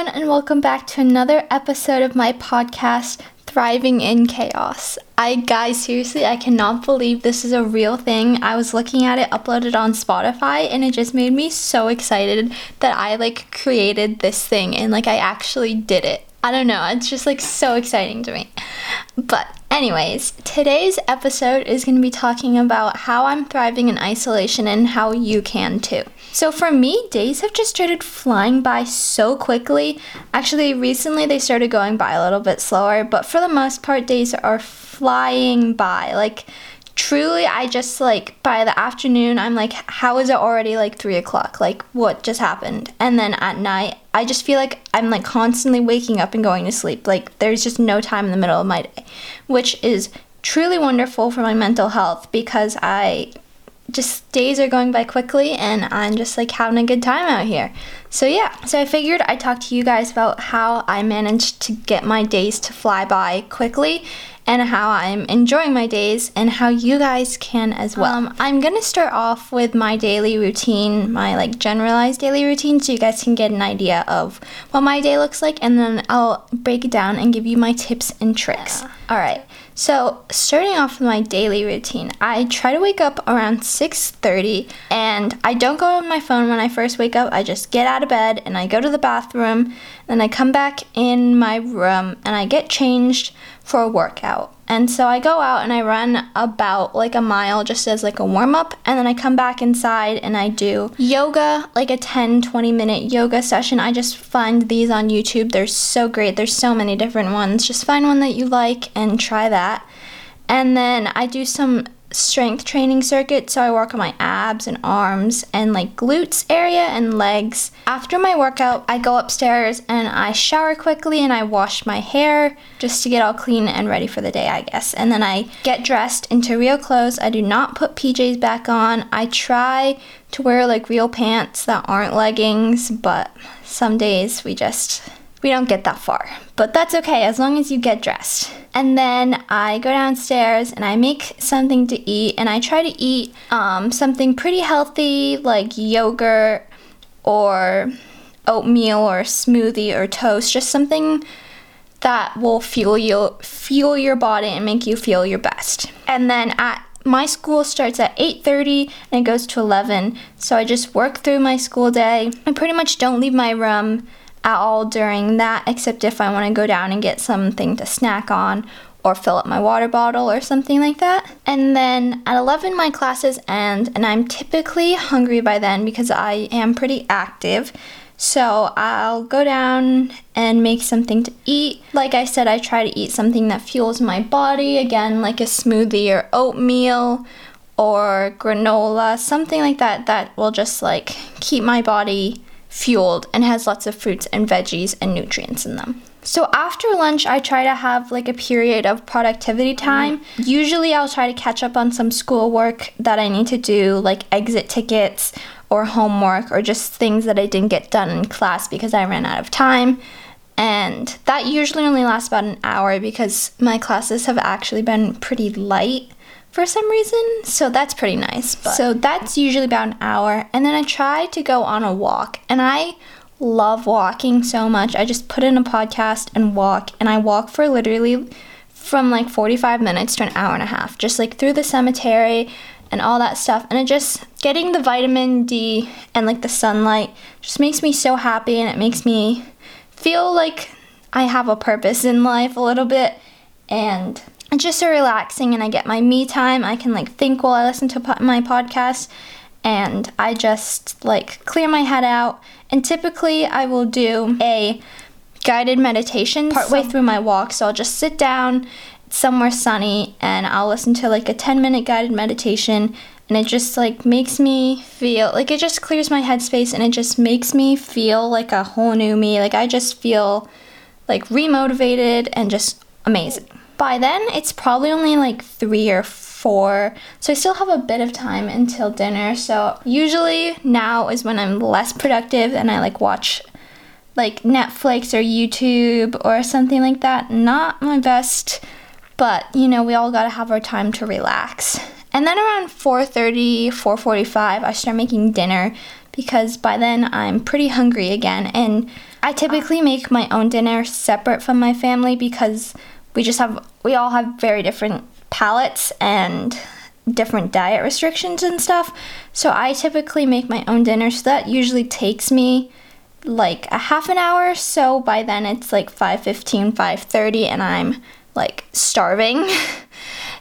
everyone, and welcome back to another episode of my podcast, Thriving in Chaos. Guys, seriously, I cannot believe this is a real thing. I was looking at it uploaded on Spotify, and it just made me so excited that I, created this thing, and, I actually did it. I don't know, it's just, so exciting to me. But anyways, today's episode is going to be talking about how I'm thriving in isolation and how you can too. So for me, days have just started flying by so quickly. Actually, recently they started going by a little bit slower, but for the most part, days are flying by. Truly, I just, by the afternoon, I'm how is it already, 3 o'clock? What just happened? And then at night, I just feel like I'm, constantly waking up and going to sleep. There's just no time in the middle of my day, which is truly wonderful for my mental health because days are going by quickly and I'm just, having a good time out here. So, yeah. So I figured I'd talk to you guys about how I managed to get my days to fly by quickly and how I'm enjoying my days and how you guys can as well. I'm going to start off with my daily routine, my generalized daily routine, so you guys can get an idea of what my day looks like, and then I'll break it down and give you my tips and tricks. Yeah. All right. So starting off with my daily routine, I try to wake up around 6:30 and I don't go on my phone when I first wake up. I just get out of bed and I go to the bathroom, then I come back in my room and I get changed for a workout. And so I go out and I run about a mile just as a warm up, and then I come back inside and I do yoga, a 10-20 minute yoga session. I just find these on YouTube. They're so great. There's so many different ones. Just find one that you like and try that. And then I do some strength training circuit, so I work on my abs and arms and glutes area and legs. After my workout, I go upstairs and I shower quickly and I wash my hair just to get all clean and ready for the day, I guess. And then I get dressed into real clothes. I do not put PJs back on. I try to wear real pants that aren't leggings, but some days we don't get that far, but that's okay as long as you get dressed. And then I go downstairs and I make something to eat, and I try to eat something pretty healthy like yogurt or oatmeal or smoothie or toast, just something that will fuel your body and make you feel your best. And then my school starts at 8:30 and it goes to 11, so I just work through my school day. I pretty much don't leave my room at all during that, except if I want to go down and get something to snack on or fill up my water bottle or something like that. And then at 11 my classes end, and I'm typically hungry by then because I am pretty active, so I'll go down and make something to eat. Like I said, I try to eat something that fuels my body, again like a smoothie or oatmeal or granola, something like that will just keep my body fueled and has lots of fruits and veggies and nutrients in them. So after lunch, I try to have a period of productivity time. Usually I'll try to catch up on some schoolwork that I need to do, exit tickets or homework or just things that I didn't get done in class because I ran out of time. And that usually only lasts about an hour because my classes have actually been pretty light for some reason, so that's pretty nice. So that's usually about an hour, and then I try to go on a walk, and I love walking so much. I just put in a podcast and walk, and I walk for literally from 45 minutes to an hour and a half, just through the cemetery and all that stuff, and it just getting the vitamin D and the sunlight just makes me so happy, and it makes me feel like I have a purpose in life a little bit, and it's just so relaxing, and I get my me time. I can think while I listen to my podcast, and I just clear my head out, and typically I will do a guided meditation partway through my walk. So I'll just sit down somewhere sunny and I'll listen to a 10-minute guided meditation, and it just makes me feel it just clears my headspace, and it just makes me feel like a whole new me. I just feel remotivated and just amazing. By then, it's probably only 3 or 4, so I still have a bit of time until dinner, so usually now is when I'm less productive and I watch Netflix or YouTube or something like that. Not my best, but we all gotta have our time to relax. And then around 4:30, 4:45, I start making dinner because by then I'm pretty hungry again, and I typically make my own dinner separate from my family because we all have very different palates and different diet restrictions and stuff. So I typically make my own dinner. So that usually takes me like a half an hour. So by then it's like 5:15, 5:30 and I'm like starving.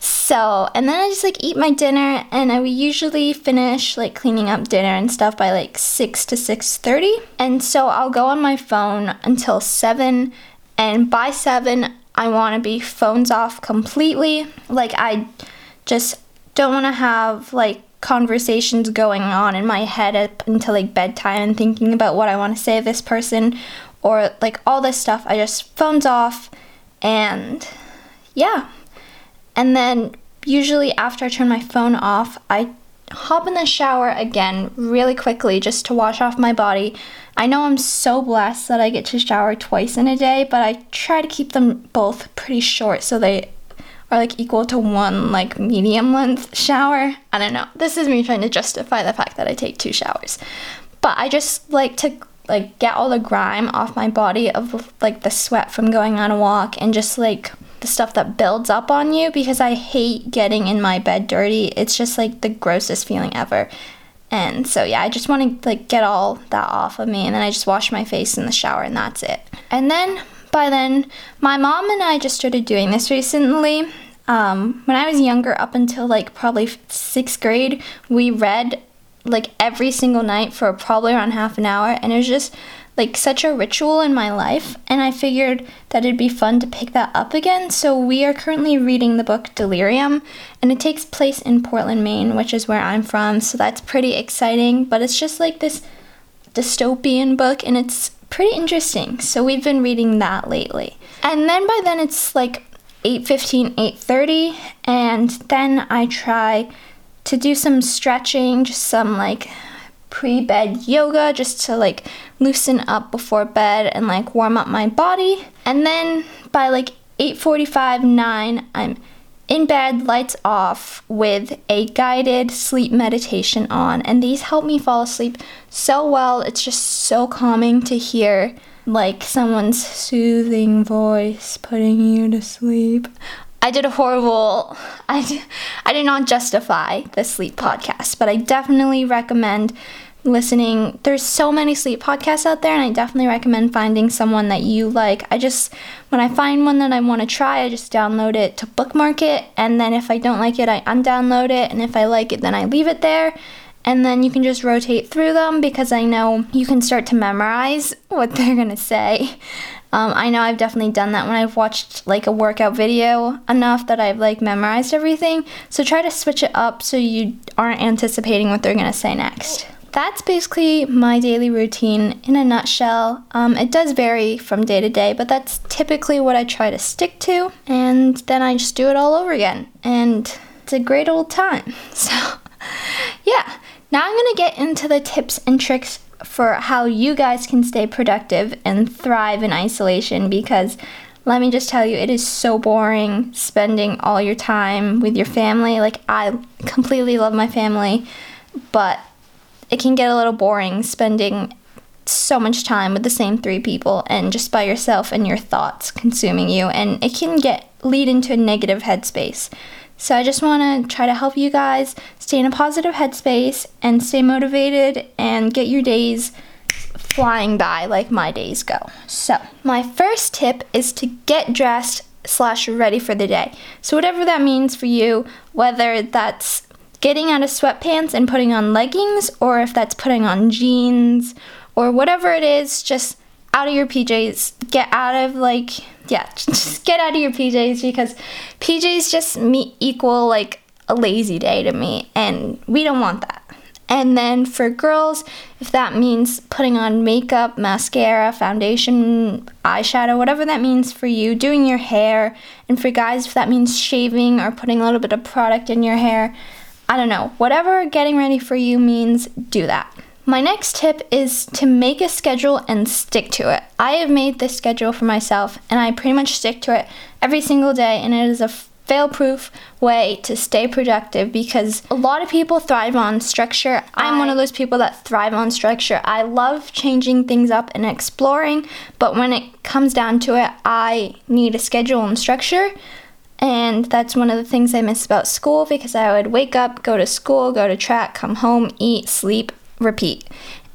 So, and then I just like eat my dinner, and I would usually finish like cleaning up dinner and stuff by like 6 to 6:30. And so I'll go on my phone until 7, and by 7 I want to be phones off completely. Like I just don't want to have like conversations going on in my head up until like bedtime and thinking about what I want to say to this person or like all this stuff. I just phones off, and yeah. And then usually after I turn my phone off, I hop in the shower again really quickly just to wash off my body. I know I'm so blessed that I get to shower twice in a day, but I try to keep them both pretty short so they are like equal to one like medium length shower. I don't know. This is me trying to justify the fact that I take 2 showers. But I just like to like get all the grime off my body of like the sweat from going on a walk and just like the stuff that builds up on you, because I hate getting in my bed dirty. It's just like the grossest feeling ever. And so yeah, I just want to like get all that off of me, and then I just wash my face in the shower and that's it. And then by then my mom and I just started doing this recently. When I was younger, up until like probably 6th grade, we read like every single night for probably around half an hour, and it was just like such a ritual in my life, and I figured that it'd be fun to pick that up again. So we are currently reading the book Delirium, and it takes place in Portland, Maine, which is where I'm from, so that's pretty exciting. But it's just like this dystopian book, and it's pretty interesting, so we've been reading that lately. And then by then it's like 8:15, 8:30, and then I try to do some stretching, just some like pre-bed yoga, just to like loosen up before bed and like warm up my body. And then by like 8:45, 9, I'm in bed, lights off, with a guided sleep meditation on, and these help me fall asleep so well. It's just so calming to hear like someone's soothing voice putting you to sleep. I did not justify the sleep podcast, but I definitely recommend listening. There's so many sleep podcasts out there, and I definitely recommend finding someone that you like. When I find one that I want to try, I just download it to bookmark it, and then if I don't like it, I undownload it, and if I like it, then I leave it there. And then you can just rotate through them, because I know you can start to memorize what they're going to say. I know I've definitely done that when I've watched like a workout video enough that I've like memorized everything. So try to switch it up so you aren't anticipating what they're going to say next. That's basically my daily routine in a nutshell. It does vary from day to day, but that's typically what I try to stick to. And then I just do it all over again. And it's a great old time. So yeah. Now I'm going to get into the tips and tricks for how you guys can stay productive and thrive in isolation, because let me just tell you, it is so boring spending all your time with your family. Like, I completely love my family, but it can get a little boring spending so much time with the same 3 people and just by yourself, and your thoughts consuming you, and it can lead into a negative headspace. So I just want to try to help you guys stay in a positive headspace and stay motivated and get your days flying by like my days go. So my first tip is to get dressed/ready for the day. So whatever that means for you, whether that's getting out of sweatpants and putting on leggings, or if that's putting on jeans, or whatever it is, just out of your PJs, get out of your PJs, because PJs just equal like a lazy day to me, and we don't want that. And then for girls, if that means putting on makeup, mascara, foundation, eyeshadow, whatever that means for you, doing your hair. And for guys, if that means shaving or putting a little bit of product in your hair, I don't know, whatever getting ready for you means, do that. My next tip is to make a schedule and stick to it. I have made this schedule for myself, and I pretty much stick to it every single day, and it is a fail-proof way to stay productive, because a lot of people thrive on structure. I'm one of those people that thrive on structure. I love changing things up and exploring, but when it comes down to it, I need a schedule and structure. And that's one of the things I miss about school, because I would wake up, go to school, go to track, come home, eat, sleep, repeat.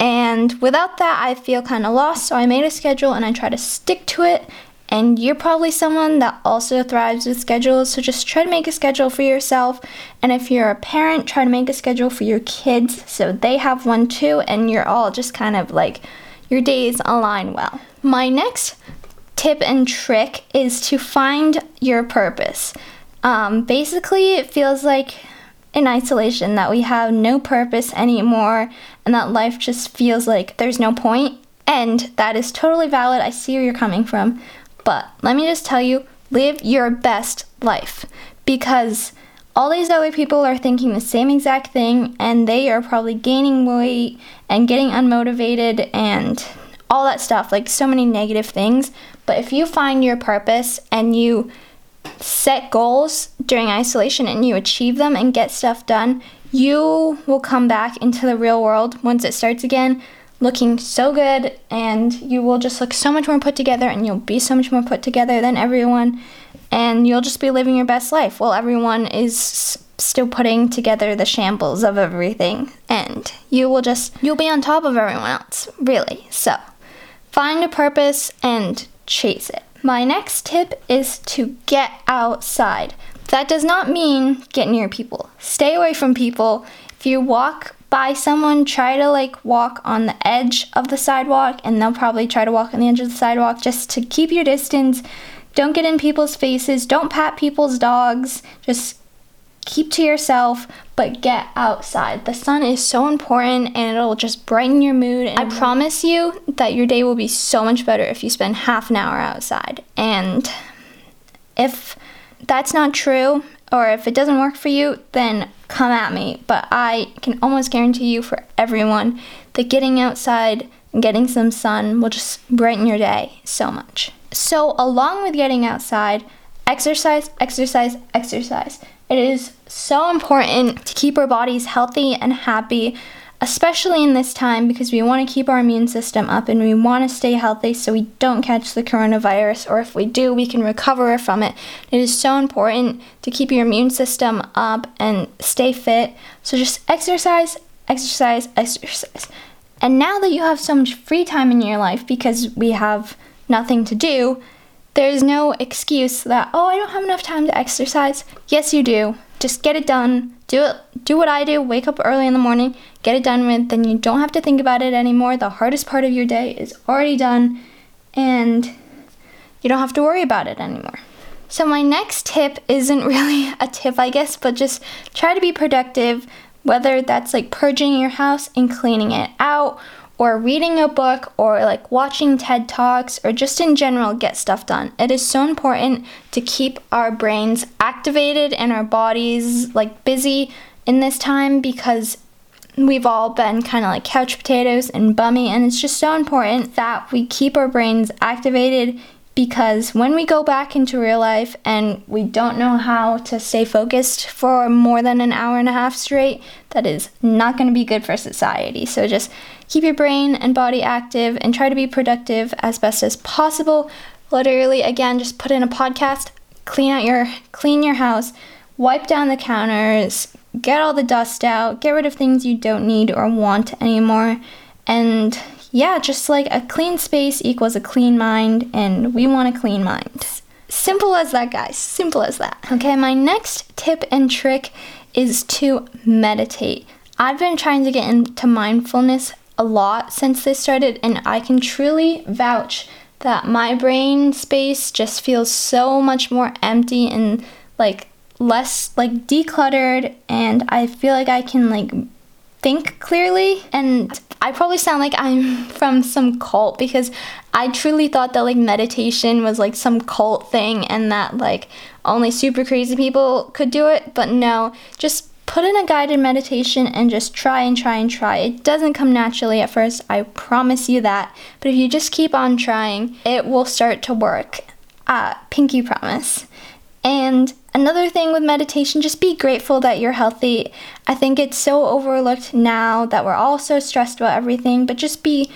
And without that, I feel kind of lost. So I made a schedule and I try to stick to it. And you're probably someone that also thrives with schedules. So just try to make a schedule for yourself. And if you're a parent, try to make a schedule for your kids so they have one too. And you're all just kind of like, your days align well. My next tip and trick is to find your purpose. Basically, it feels like in isolation that we have no purpose anymore and that life just feels like there's no point. And that is totally valid. I see where you're coming from. But let me just tell you, live your best life, because all these other people are thinking the same exact thing and they are probably gaining weight and getting unmotivated and all that stuff, like so many negative things. But if you find your purpose and you set goals during isolation and you achieve them and get stuff done, you will come back into the real world once it starts again looking so good, and you will just look so much more put together, and you'll be so much more put together than everyone, and you'll just be living your best life while everyone is still putting together the shambles of everything, and you'll be on top of everyone else, really. So find a purpose and chase it. My next tip is to get outside. That does not mean get near people. Stay away from people. If you walk by someone, try to like walk on the edge of the sidewalk, and they'll probably try to walk on the edge of the sidewalk, just to keep your distance. Don't get in people's faces. Don't pat people's dogs. Just keep to yourself, but get outside. The sun is so important and it'll just brighten your mood. And I promise you that your day will be so much better if you spend half an hour outside. And if that's not true, or if it doesn't work for you, then come at me. But I can almost guarantee you, for everyone, that getting outside and getting some sun will just brighten your day so much. So along with getting outside, exercise, exercise, exercise. It is so important to keep our bodies healthy and happy, especially in this time, because we want to keep our immune system up and we want to stay healthy so we don't catch the coronavirus, or if we do, we can recover from it. It is so important to keep your immune system up and stay fit. So just exercise, exercise, exercise. And now that you have so much free time in your life because we have nothing to do, there's no excuse that, oh, I don't have enough time to exercise. Yes, you do. Just get it done. Do it. Do what I do. Wake up early in the morning. Get it done with. Then you don't have to think about it anymore. The hardest part of your day is already done, and you don't have to worry about it anymore. So my next tip isn't really a tip, I guess, but just try to be productive, whether that's like purging your house and cleaning it out, or reading a book, or like watching TED Talks, or just in general, get stuff done. It is so important to keep our brains activated and our bodies like busy in this time, because we've all been kind of like couch potatoes and bummy, and it's just so important that we keep our brains activated, because when we go back into real life and we don't know how to stay focused for more than an hour and a half straight, that is not going to be good for society. So just keep your brain and body active and try to be productive as best as possible. Literally, again, just put in a podcast, clean your house, wipe down the counters, get all the dust out, get rid of things you don't need or want anymore. And yeah, just like a clean space equals a clean mind, and we want a clean mind. Simple as that, guys. Simple as that. Okay, my next tip and trick is to meditate. I've been trying to get into mindfulness a lot since this started, and I can truly vouch that my brain space just feels so much more empty and like less like decluttered, and I feel like I can like think clearly. And I probably sound like I'm from some cult, because I truly thought that like meditation was like some cult thing and that like only super crazy people could do it. But no, just put in a guided meditation and just try. It doesn't come naturally at first, I promise you that. But if you just keep on trying, it will start to work. Pinky promise. And Another thing with meditation, just be grateful that you're healthy. I think it's so overlooked now that we're all so stressed about everything, but just be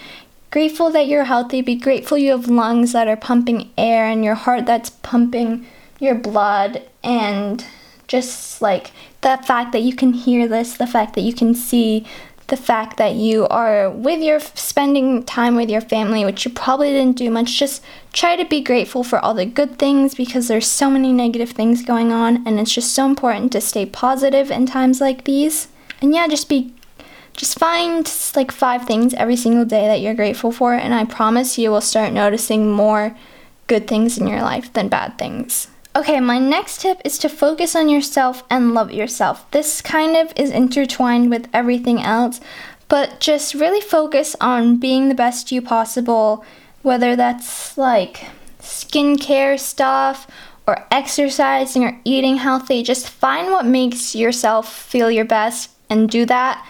grateful that you're healthy. Be grateful you have lungs that are pumping air and your heart that's pumping your blood, and just like the fact that you can hear this, the fact that you can see, the fact that you are with your spending time with your family, which you probably didn't do much. Just try to be grateful for all the good things, because there's so many negative things going on, and it's just so important to stay positive in times like these. And yeah, just find like 5 things every single day that you're grateful for, and I promise you will start noticing more good things in your life than bad things. Okay, my next tip is to focus on yourself and love yourself. This kind of is intertwined with everything else, but just really focus on being the best you possible, whether that's like skincare stuff or exercising or eating healthy. Just find what makes yourself feel your best and do that.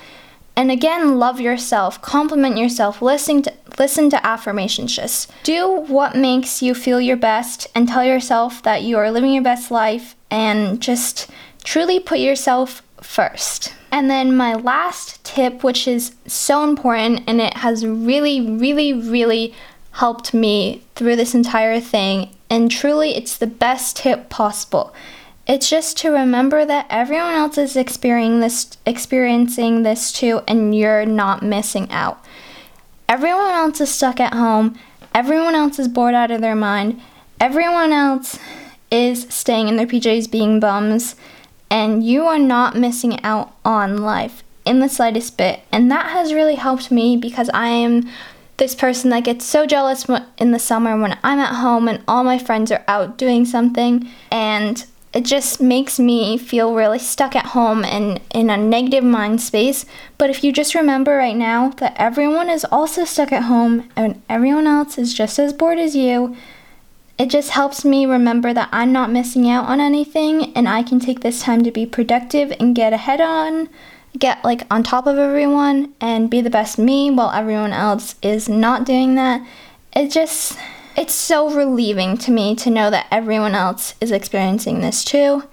And again, love yourself, compliment yourself, listen to affirmations. Just do what makes you feel your best and tell yourself that you are living your best life, and just truly put yourself first. And then my last tip, which is so important, and it has really, really, really helped me through this entire thing, and truly it's the best tip possible. It's just to remember that everyone else is experiencing this too, and you're not missing out. Everyone else is stuck at home. Everyone else is bored out of their mind. Everyone else is staying in their PJs being bums, and you are not missing out on life in the slightest bit. And that has really helped me, because I am this person that gets so jealous in the summer when I'm at home and all my friends are out doing something, and it just makes me feel really stuck at home and in a negative mind space. But if you just remember right now that everyone is also stuck at home and everyone else is just as bored as you, it just helps me remember that I'm not missing out on anything, and I can take this time to be productive and get ahead on, get like on top of everyone and be the best me while everyone else is not doing that. It's so relieving to me to know that everyone else is experiencing this too.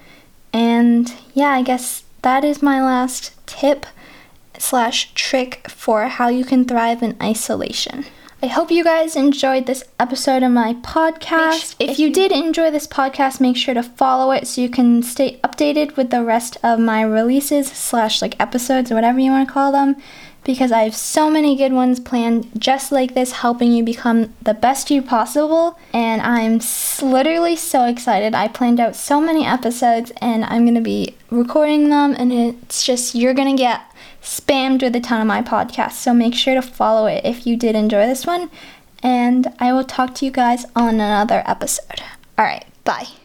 And yeah, I guess that is my last tip/trick for how you can thrive in isolation. I hope you guys enjoyed this episode of my podcast. If you did enjoy this podcast, make sure to follow it so you can stay updated with the rest of my releases/episodes or whatever you want to call them, because I have so many good ones planned just like this, helping you become the best you possible. And I'm literally so excited. I planned out so many episodes, and I'm going to be recording them, and it's just, you're going to get spammed with a ton of my podcasts. So make sure to follow it if you did enjoy this one, and I will talk to you guys on another episode. All right, bye.